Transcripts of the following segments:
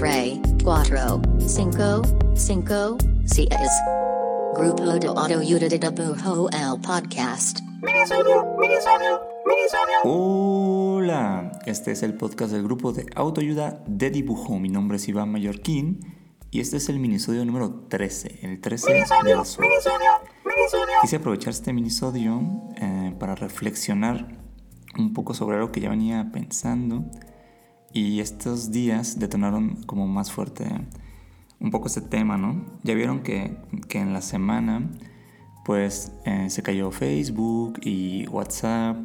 3, 4, 5, 6, 6. Grupo de Autoayuda el podcast. Hola, este es el podcast del grupo de autoayuda de dibujo. Mi nombre es Iván Mayorquín y este es el minisodio número 13, el 13 de la suerte. Quise aprovechar este minisodio para reflexionar un poco sobre algo que ya venía pensando, y estos días detonaron como más fuerte un poco este tema, ¿no? Ya vieron que en la semana pues se cayó Facebook y WhatsApp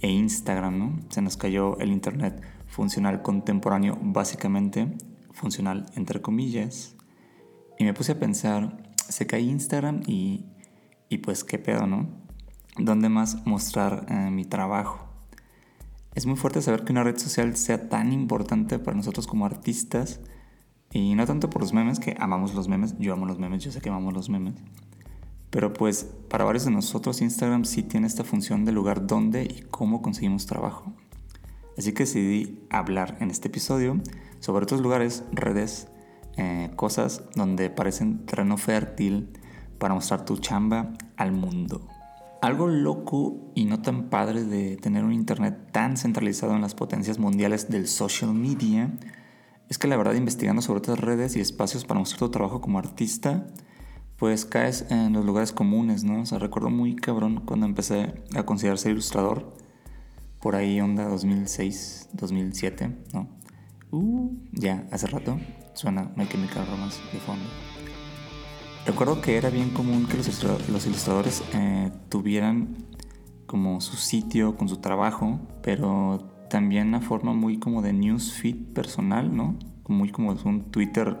e Instagram, ¿no? Se nos cayó el internet funcional contemporáneo, básicamente funcional entre comillas, y me puse a pensar, se cae Instagram y pues qué pedo, ¿no? ¿Dónde más mostrar mi trabajo? Es muy fuerte saber que una red social sea tan importante para nosotros como artistas, y no tanto por los memes, que amamos los memes, yo amo los memes, yo sé que amamos los memes, pero pues para varios de nosotros Instagram sí tiene esta función de lugar donde y cómo conseguimos trabajo. Así que decidí hablar en este episodio sobre otros lugares, redes, cosas donde parecen terreno fértil para mostrar tu chamba al mundo. Algo loco y no tan padre de tener un internet tan centralizado en las potencias mundiales del social media es que la verdad, investigando sobre otras redes y espacios para mostrar tu trabajo como artista, pues caes en los lugares comunes, ¿no? O sea, recuerdo muy cabrón cuando empecé a considerarse ilustrador, por ahí onda 2006, 2007, ¿no? Ya, hace rato, suena My Chemical Romance de fondo. Recuerdo que era bien común que los ilustradores tuvieran como su sitio con su trabajo, pero también una forma muy como de newsfeed personal, ¿no? Muy como un Twitter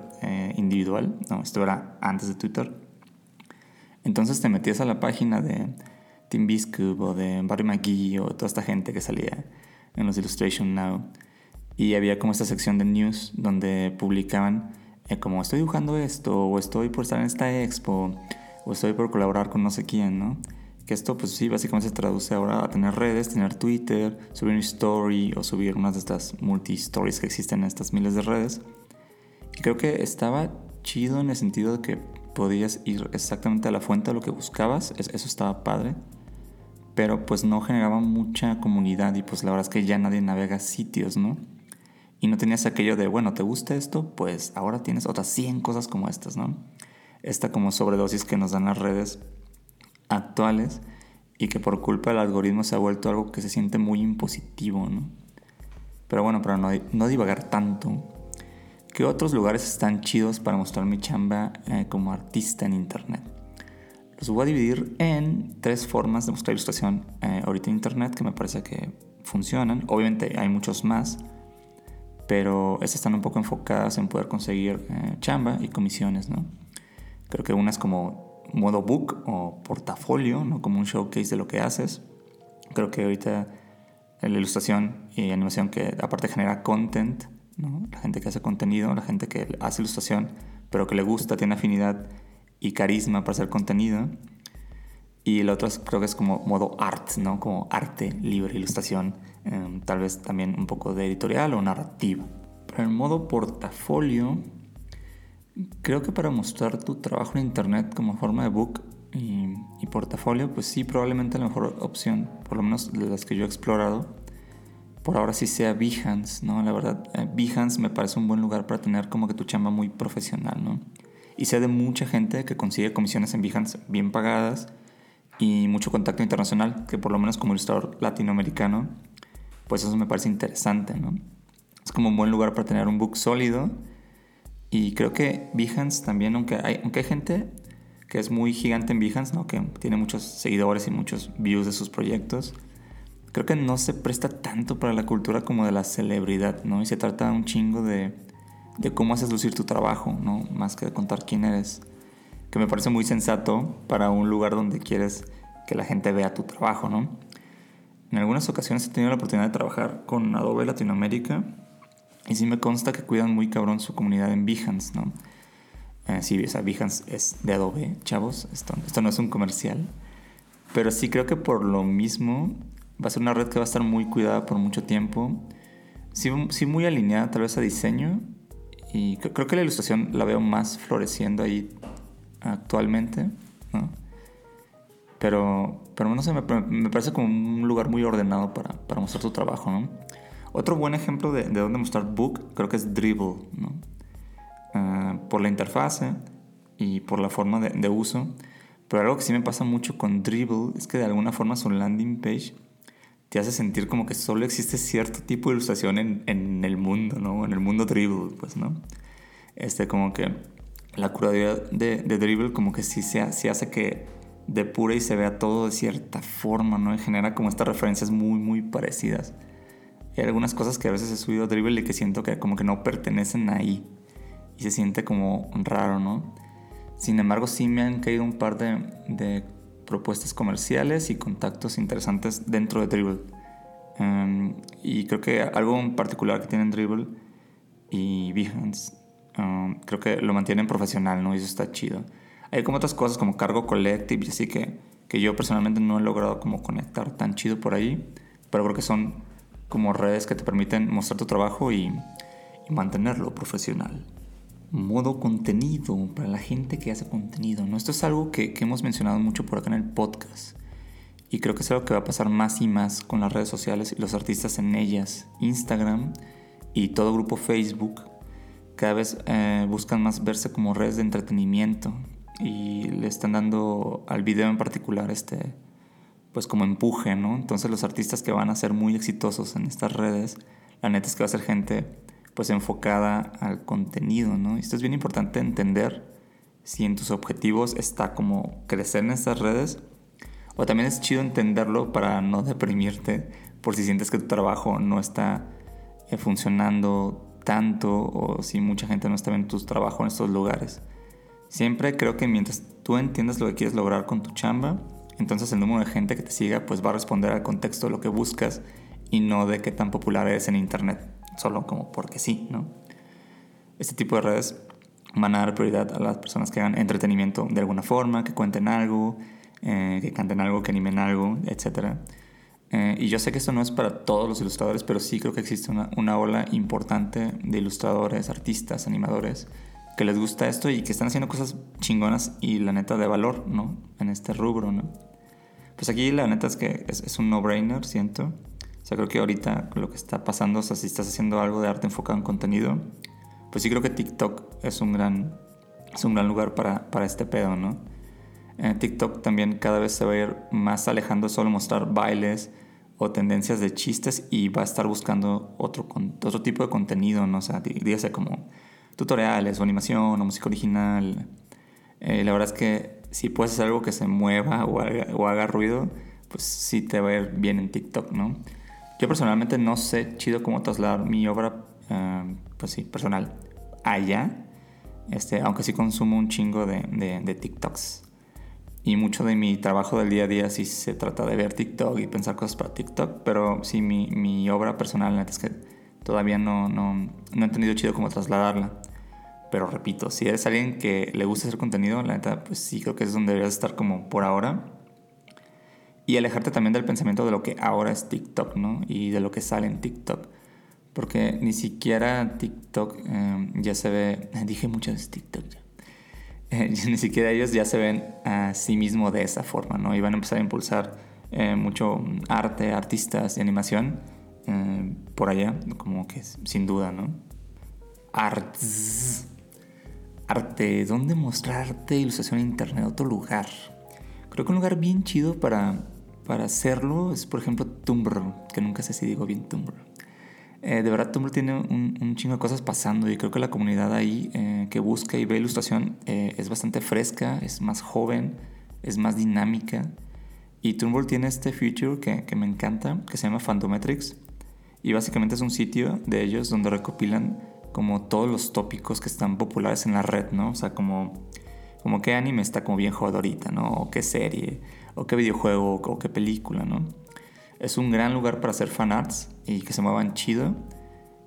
individual, ¿no? Esto era antes de Twitter. Entonces te metías a la página de Tim Biskup o de Barry McGee o toda esta gente que salía en los Illustration Now, y había como esta sección de news donde publicaban como estoy dibujando esto, o estoy por estar en esta expo, o estoy por colaborar con no sé quién, ¿no? Que esto pues sí, básicamente se traduce ahora a tener redes, tener Twitter, subir un story o subir unas de estas multi-stories que existen en estas miles de redes. Y creo que estaba chido en el sentido de que podías ir exactamente a la fuente de lo que buscabas, eso estaba padre, pero pues no generaba mucha comunidad, y pues la verdad es que ya nadie navega sitios, ¿no? Y no tenías aquello de, bueno, ¿te gusta esto? Pues ahora tienes otras 100 cosas como estas, ¿no? Esta como sobredosis que nos dan las redes actuales, y que por culpa del algoritmo se ha vuelto algo que se siente muy impositivo, ¿no? Pero bueno, para no divagar tanto, ¿qué otros lugares están chidos para mostrar mi chamba como artista en internet? Los voy a dividir en 3 formas de mostrar ilustración ahorita en internet que me parece que funcionan. Obviamente hay muchos más, pero estas están un poco enfocadas en poder conseguir chamba y comisiones, ¿no? Creo que una es como modo book o portafolio, ¿no? Como un showcase de lo que haces. Creo que ahorita la ilustración y animación, que aparte genera content, ¿no? La gente que hace contenido, la gente que hace ilustración pero que le gusta, tiene afinidad y carisma para hacer contenido. Y la otra creo que es como modo art, ¿no? Como arte libre, ilustración, tal vez también un poco de editorial o narrativa. Pero en modo portafolio, creo que para mostrar tu trabajo en internet como forma de book y portafolio, pues sí, probablemente la mejor opción, por lo menos de las que yo he explorado por ahora, sí sea Behance, ¿no? La verdad, Behance me parece un buen lugar para tener como que tu chamba muy profesional, ¿no? Y sé de mucha gente que consigue comisiones en Behance bien pagadas, y mucho contacto internacional, que por lo menos como ilustrador latinoamericano, pues eso me parece interesante, ¿no? Es como un buen lugar para tener un book sólido. Y creo que Behance también, aunque hay gente que es muy gigante en Behance, ¿no? Que tiene muchos seguidores y muchos views de sus proyectos, creo que no se presta tanto para la cultura como de la celebridad, ¿no? Y se trata un chingo de cómo haces lucir tu trabajo, ¿no? Más que de contar quién eres, que me parece muy sensato para un lugar donde quieres que la gente vea tu trabajo, ¿no? En algunas ocasiones he tenido la oportunidad de trabajar con Adobe Latinoamérica, y sí me consta que cuidan muy cabrón su comunidad en Behance, ¿no? Sí, o sea, Behance es de Adobe, chavos. Esto no es un comercial. Pero sí creo que por lo mismo va a ser una red que va a estar muy cuidada por mucho tiempo. Sí, muy alineada tal vez a diseño Y creo que la ilustración la veo más floreciendo ahí actualmente, ¿no? Pero no sé, me parece como un lugar muy ordenado para mostrar tu trabajo, ¿no? Otro buen ejemplo de dónde mostrar book creo que es Dribbble, ¿no? Por la interfase y por la forma de uso. Pero algo que sí me pasa mucho con Dribbble es que de alguna forma su landing page te hace sentir como que solo existe cierto tipo de ilustración en el mundo, ¿no? En el mundo Dribbble, pues, ¿no? Como que la curaduría de Dribbble como que sí hace que depure y se vea todo de cierta forma, ¿no? Y genera como estas referencias muy, muy parecidas. Hay algunas cosas que a veces he subido a Dribbble y que siento que como que no pertenecen ahí. Y se siente como raro, ¿no? Sin embargo, sí me han caído un par de propuestas comerciales y contactos interesantes dentro de Dribbble. Y creo que algo en particular que tienen Dribbble y Behance, creo que lo mantienen profesional, ¿no? Y eso está chido. Hay como otras cosas como Cargo Collective y así que yo personalmente no he logrado como conectar tan chido por ahí, pero creo que son como redes que te permiten mostrar tu trabajo y mantenerlo profesional. Modo contenido, para la gente que hace contenido, ¿no? Esto es algo que hemos mencionado mucho por acá en el podcast. Y creo que es algo que va a pasar más y más con las redes sociales y los artistas en ellas. Instagram y todo grupo Facebook cada vez buscan más verse como redes de entretenimiento. Y le están dando al video en particular pues como empuje, ¿no? Entonces los artistas que van a ser muy exitosos en estas redes, la neta es que va a ser gente pues enfocada al contenido, ¿no? Y esto es bien importante entender si en tus objetivos está como crecer en estas redes, o también es chido entenderlo para no deprimirte por si sientes que tu trabajo no está funcionando tanto o si mucha gente no está viendo tu trabajo en estos lugares. Siempre creo que mientras tú entiendas lo que quieres lograr con tu chamba, entonces el número de gente que te siga pues va a responder al contexto de lo que buscas y no de qué tan popular eres en internet. Solo como porque sí, ¿no? Este tipo de redes van a dar prioridad a las personas que hagan entretenimiento de alguna forma, que cuenten algo, que canten algo, que animen algo, etc. Y yo sé que esto no es para todos los ilustradores, pero sí creo que existe una ola importante de ilustradores, artistas, animadores, que les gusta esto y que están haciendo cosas chingonas y la neta de valor, ¿no? En este rubro, ¿no? Pues aquí la neta es que es un no-brainer, siento. O sea, creo que ahorita lo que está pasando, o sea, si estás haciendo algo de arte enfocado en contenido, pues sí creo que TikTok es un gran lugar para este pedo, ¿no? TikTok también cada vez se va a ir más alejando solo mostrar bailes o tendencias de chistes y va a estar buscando otro tipo de contenido, ¿no? O sea, dígase como tutoriales o animación o música original. La verdad es que si puedes hacer algo que se mueva o haga ruido, pues sí te va a ir bien en TikTok, ¿no? Yo personalmente no sé chido cómo trasladar mi obra, pues sí, personal, allá. Aunque sí consumo un chingo de TikToks. Y mucho de mi trabajo del día a día sí se trata de ver TikTok y pensar cosas para TikTok. Pero sí, mi obra personal, neta, es que todavía no he entendido chido cómo trasladarla. Pero repito, si eres alguien que le gusta hacer contenido, la neta, pues sí creo que es donde deberías estar como por ahora. Y alejarte también del pensamiento de lo que ahora es TikTok, ¿no? Y de lo que sale en TikTok. Porque ni siquiera TikTok ya se ve... Dije muchas veces TikTok ya. Ni siquiera ellos ya se ven a sí mismos de esa forma, ¿no? Y van a empezar a impulsar mucho arte, artistas y animación por allá. Como que sin duda, ¿no? Arte. ¿Dónde mostrar arte e ilustración en internet? Otro lugar. Creo que un lugar bien chido para hacerlo es, por ejemplo, Tumblr, que nunca sé si digo bien Tumblr. De verdad, Tumblr tiene un chingo de cosas pasando y creo que la comunidad ahí que busca y ve ilustración es bastante fresca, es más joven, es más dinámica. Y Tumblr tiene este feature que me encanta, que se llama Fandometrics. Y básicamente es un sitio de ellos donde recopilan como todos los tópicos que están populares en la red, ¿no? O sea, como qué anime está como bien jodido ahorita, ¿no? O qué serie, o qué videojuego, o qué película, ¿no? Es un gran lugar para hacer fanarts y que se muevan chido.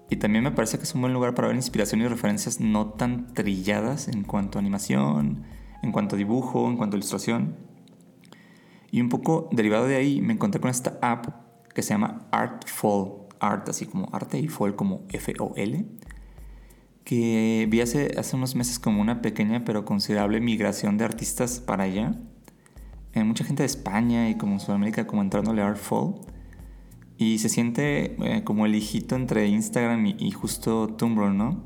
Y también me parece que es un buen lugar para ver inspiración y referencias no tan trilladas en cuanto a animación, en cuanto a dibujo, en cuanto a ilustración. Y un poco derivado de ahí me encontré con esta app que se llama ArtFol. Art así como arte y fol como F-O-L. que vi hace unos meses como una pequeña pero considerable migración de artistas para allá. Mucha gente de España y como Sudamérica como entrándole a ArtFol. Y se siente como el hijito entre Instagram y justo Tumblr, ¿no?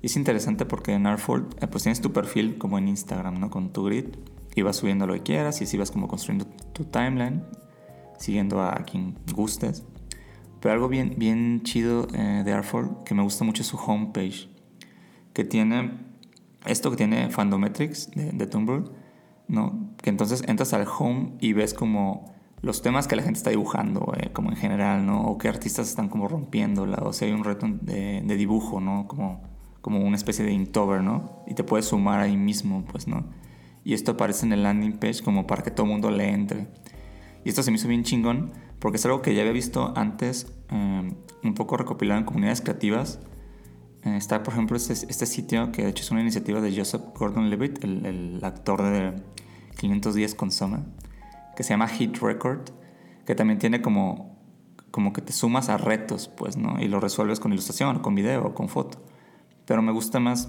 Y es interesante porque en ArtFol pues tienes tu perfil como en Instagram, ¿no? Con tu grid y vas subiendo lo que quieras y así vas como construyendo tu timeline, siguiendo a quien gustes. Pero algo bien chido de ArtFol que me gusta mucho es su homepage, que tiene esto que tiene Fandometrics de Tumblr, ¿no? Que entonces entras al home y ves como los temas que la gente está dibujando, como en general, ¿no? O qué artistas están como rompiéndola, o si hay un reto de dibujo, ¿no? Como una especie de Inktober, ¿no? Y te puedes sumar ahí mismo, pues, ¿no? Y esto aparece en el landing page como para que todo el mundo le entre. Y esto se me hizo bien chingón porque es algo que ya había visto antes, un poco recopilado en comunidades creativas. Está, por ejemplo, este sitio que de hecho es una iniciativa de Joseph Gordon Levitt, el actor de 510 con Soma, que se llama Hit Record, que también tiene como que te sumas a retos, pues, ¿no? Y lo resuelves con ilustración, con video, con foto. Pero me gusta más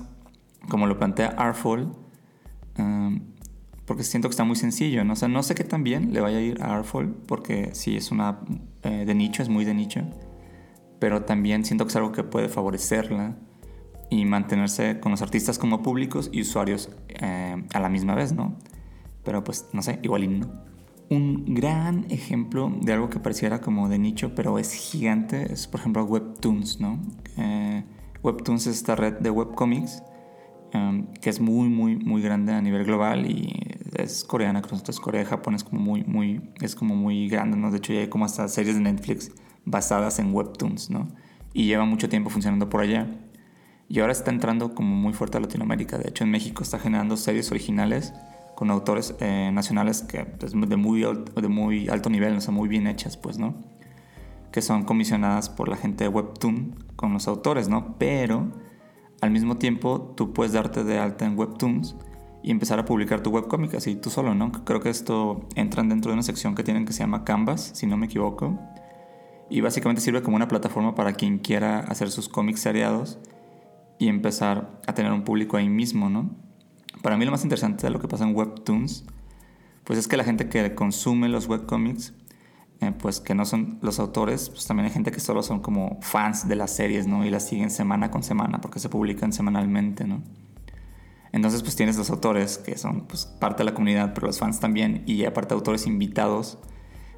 como lo plantea ArtFol, porque siento que está muy sencillo, ¿no? O sea, no sé qué tan bien le vaya a ir a ArtFol, porque sí es una app de nicho, es muy de nicho, pero también siento que es algo que puede favorecerla y mantenerse con los artistas como públicos y usuarios a la misma vez, ¿no? Pero pues, no sé, igual y no. Un gran ejemplo de algo que pareciera como de nicho, pero es gigante, es por ejemplo Webtoons, ¿no? Webtoons es esta red de webcomics que es muy grande a nivel global y es coreana, creo que es Corea, Japón es como muy grande, ¿no? De hecho ya hay como hasta series de Netflix basadas en Webtoons, ¿no? Y lleva mucho tiempo funcionando por allá. Y ahora está entrando como muy fuerte a Latinoamérica. De hecho en México está generando series originales con autores nacionales que pues, de muy alto nivel, o sea, muy bien hechas, pues, ¿no? Que son comisionadas por la gente de Webtoon con los autores, ¿no? Pero al mismo tiempo tú puedes darte de alta en Webtoons y empezar a publicar tu webcómic así tú solo, ¿no? Creo que esto entran dentro de una sección que tienen que se llama Canvas, si no me equivoco. Y básicamente sirve como una plataforma para quien quiera hacer sus cómics seriados y empezar a tener un público ahí mismo, ¿no? Para mí lo más interesante de lo que pasa en Webtoons pues es que la gente que consume los webcomics pues que no son los autores, pues también hay gente que solo son como fans de las series, ¿no? Y las siguen semana con semana porque se publican semanalmente, ¿no? Entonces pues tienes los autores que son pues parte de la comunidad, pero los fans también, y aparte autores invitados,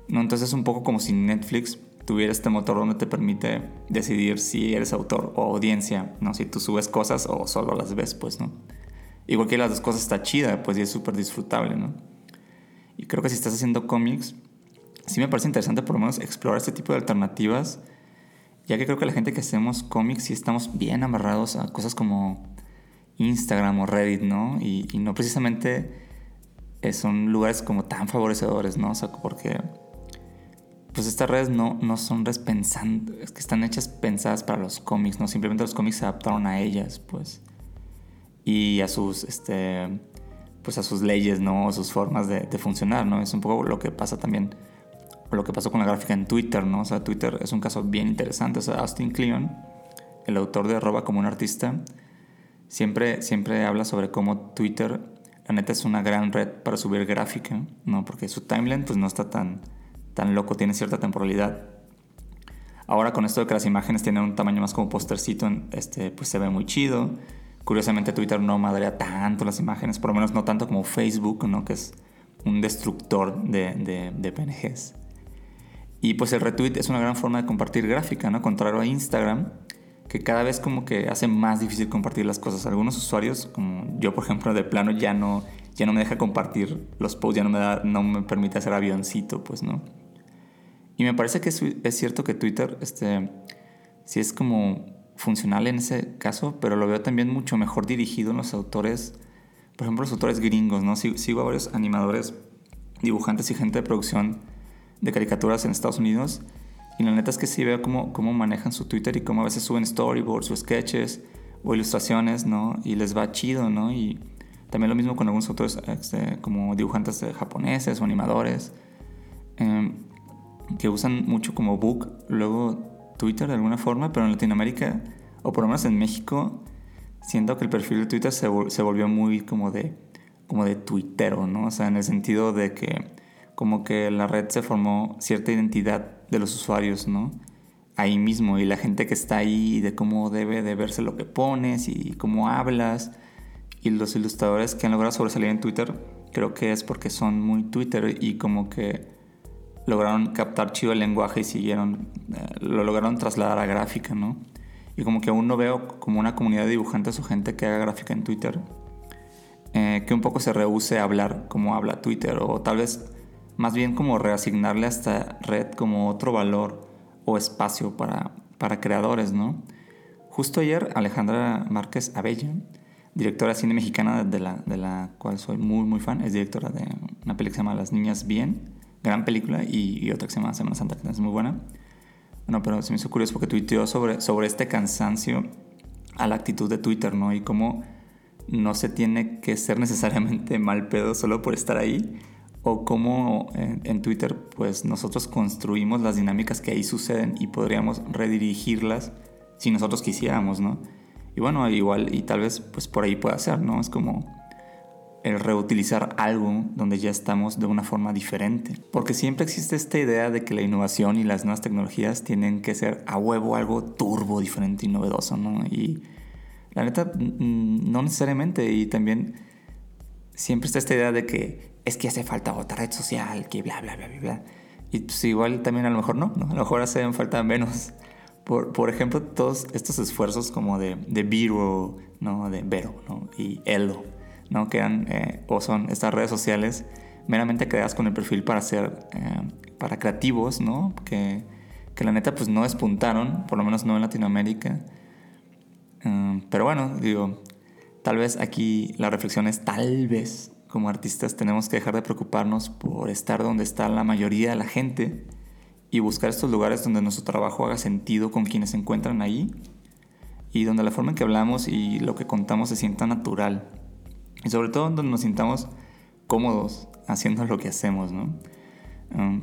¿no? Entonces es un poco como si Netflix tuviera este motor donde te permite decidir si eres autor o audiencia, ¿no? Si tú subes cosas o solo las ves, pues, ¿no? Y cualquiera de las dos cosas está chida, pues, y es súper disfrutable, ¿no? Y creo que si estás haciendo cómics, sí me parece interesante por lo menos explorar este tipo de alternativas, ya que creo que la gente que hacemos cómics sí estamos bien amarrados a cosas como Instagram o Reddit, ¿no? Y no precisamente son lugares como tan favorecedores, ¿no? O sea, porque pues estas redes no son redes pensantes, es que están hechas pensadas para los cómics, ¿no? Simplemente los cómics se adaptaron a ellas, pues, y a sus, pues a sus leyes, ¿no? A sus formas de funcionar, ¿no? Es un poco lo que pasa también, lo que pasó con la gráfica en Twitter, ¿no? O sea, Twitter es un caso bien interesante. O sea, Austin Kleon, el autor de Arroba como un artista, siempre habla sobre cómo Twitter, la neta, es una gran red para subir gráfica, ¿no? Porque su timeline, pues, no está tan loco, tiene cierta temporalidad. Ahora, con esto de que las imágenes tienen un tamaño más como postercito, pues se ve muy chido. Curiosamente Twitter no madrea tanto las imágenes, por lo menos no tanto como Facebook, ¿no? Que es un destructor de PNGs. Y pues el retweet es una gran forma de compartir gráfica, ¿no? Contrario a Instagram, que cada vez como que hace más difícil compartir las cosas. Algunos usuarios, como yo por ejemplo, de plano ya no me deja compartir los posts, no me permite hacer avioncito, pues, ¿no? Y me parece que es cierto que Twitter, sí es como funcional en ese caso, pero lo veo también mucho mejor dirigido en los autores, por ejemplo, los autores gringos, ¿no? Sigo a varios animadores, dibujantes y gente de producción de caricaturas en Estados Unidos, y la neta es que sí veo cómo manejan su Twitter y cómo a veces suben storyboards o sketches o ilustraciones, ¿no? Y les va chido, ¿no? Y también lo mismo con algunos autores como dibujantes japoneses o animadores que usan mucho como book, luego Twitter de alguna forma, pero en Latinoamérica, o por lo menos en México, siento que el perfil de Twitter se volvió muy como de tuitero, ¿no? O sea, en el sentido de que como que la red se formó cierta identidad de los usuarios, ¿no? Ahí mismo, y la gente que está ahí, de cómo debe de verse lo que pones y cómo hablas. Y los ilustradores que han logrado sobresalir en Twitter, creo que es porque son muy Twitter y como que lograron captar chido el lenguaje y siguieron, lo lograron trasladar a gráfica, ¿no? Y como que aún no veo como una comunidad de dibujantes o gente que haga gráfica en Twitter, que un poco se rehúse a hablar como habla Twitter, o tal vez más bien como reasignarle a esta red como otro valor o espacio para creadores, ¿no? Justo ayer Alejandra Márquez Abella, directora de cine mexicana de la cual soy muy muy fan, es directora de una película que se llama Las Niñas Bien, gran película, y otra que se llama Semana Santa, que es muy buena. Bueno, pero se me hizo curioso porque tuiteó sobre este cansancio a la actitud de Twitter, ¿no? Y cómo no se tiene que ser necesariamente mal pedo solo por estar ahí, o cómo en Twitter pues nosotros construimos las dinámicas que ahí suceden y podríamos redirigirlas si nosotros quisiéramos, ¿no? Y bueno, igual, y tal vez pues por ahí pueda ser, ¿no? Es como el reutilizar algo donde ya estamos de una forma diferente. Porque siempre existe esta idea de que la innovación y las nuevas tecnologías tienen que ser a huevo algo turbo, diferente y novedoso, ¿no? Y la neta, no necesariamente. Y también siempre está esta idea de que es que hace falta otra red social, que bla, bla, bla, bla, bla. Y pues igual también a lo mejor no. A lo mejor hacen falta menos. Por ejemplo, todos estos esfuerzos como de Vero, ¿no? De Vero, ¿no? Y Elo, ¿no? Que eran o son estas redes sociales meramente creadas con el perfil para ser para creativos, ¿no? Que la neta pues no despuntaron, por lo menos no en Latinoamérica. Pero bueno, digo, tal vez aquí la reflexión es, tal vez como artistas tenemos que dejar de preocuparnos por estar donde está la mayoría de la gente y buscar estos lugares donde nuestro trabajo haga sentido con quienes se encuentran ahí, y donde la forma en que hablamos y lo que contamos se sienta natural, y sobre todo donde nos sintamos cómodos haciendo lo que hacemos, ¿no?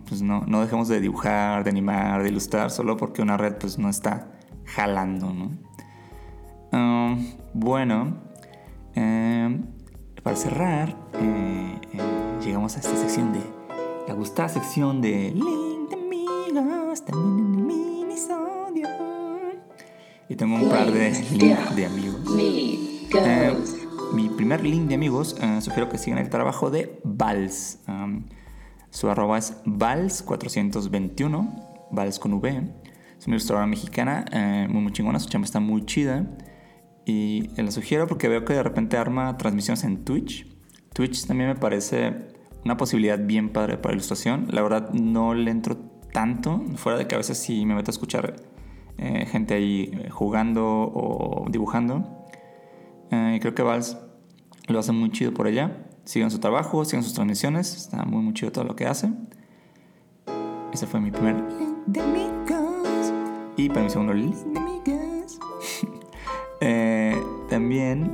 Pues no dejemos de dibujar, de animar, de ilustrar solo porque una red pues no está jalando, ¿no? Bueno, para cerrar, llegamos a esta sección de la gustada sección de también en el minisodio. Y tengo un par de links de amigos. Mi primer link de amigos, sugiero que sigan el trabajo de Vals. Su arroba es Vals421, Vals con V. Es una ilustradora mexicana, muy chingona, su chamba está muy chida. Y la sugiero porque veo que de repente arma transmisiones en Twitch. Twitch también me parece una posibilidad bien padre para ilustración. La verdad no le entro tanto, fuera de que a veces sí me meto a escuchar gente ahí jugando o dibujando. Y creo que Vals lo hace muy chido por allá. Sigan su trabajo, sigan sus transmisiones. Está muy chido todo lo que hace. Ese fue mi primer de amigos. Y para mi segundo de amigos también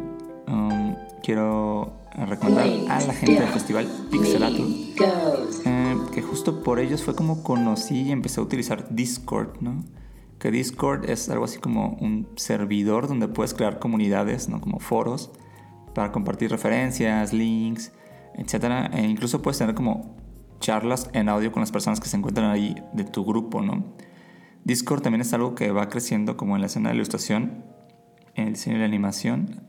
quiero recomendar a la gente del festival Pixelato, que justo por ellos fue como conocí y empecé a utilizar Discord, ¿no? Que Discord es algo así como un servidor donde puedes crear comunidades, ¿no? Como foros para compartir referencias, links, etcétera. E incluso puedes tener como charlas en audio con las personas que se encuentran ahí de tu grupo, ¿no? Discord también es algo que va creciendo como en la escena de ilustración, en el diseño y la animación.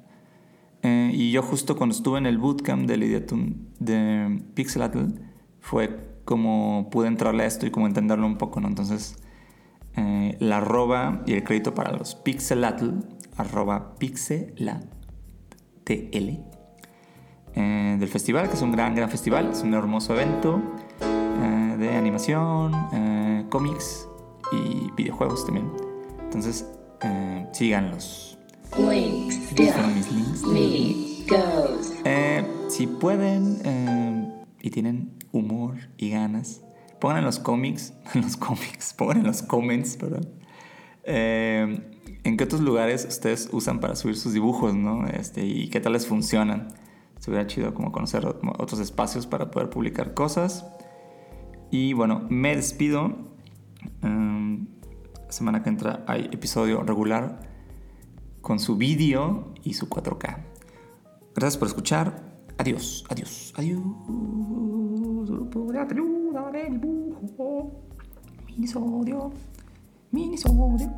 Y yo justo cuando estuve en el bootcamp de Lidia Tum de Pixelatl fue como pude entrarle a esto y como entenderlo un poco, ¿no? Entonces la arroba y el crédito para los Pixelatl, arroba Pixelatl, del festival, que es un gran festival, es un hermoso evento de animación, cómics y videojuegos también. Entonces síganlos. Si pueden y tienen humor y ganas, pongan en los cómics, pongan en los comments, perdón, en qué otros lugares ustedes usan para subir sus dibujos, ¿no? Y qué tal les funcionan. Sería chido como conocer otros espacios para poder publicar cosas. Y bueno, me despido. Semana que entra hay episodio regular. con su vídeo y su 4K. Gracias por escuchar. Adiós, adiós, adiós. Solo podré ayudar el dibujo. Minisodio, minisodio.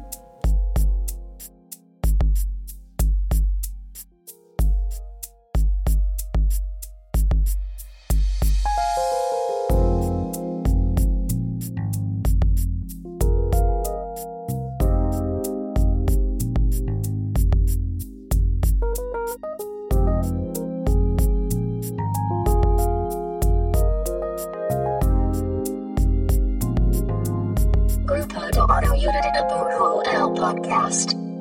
Auto-Unit in a Burrow L podcast.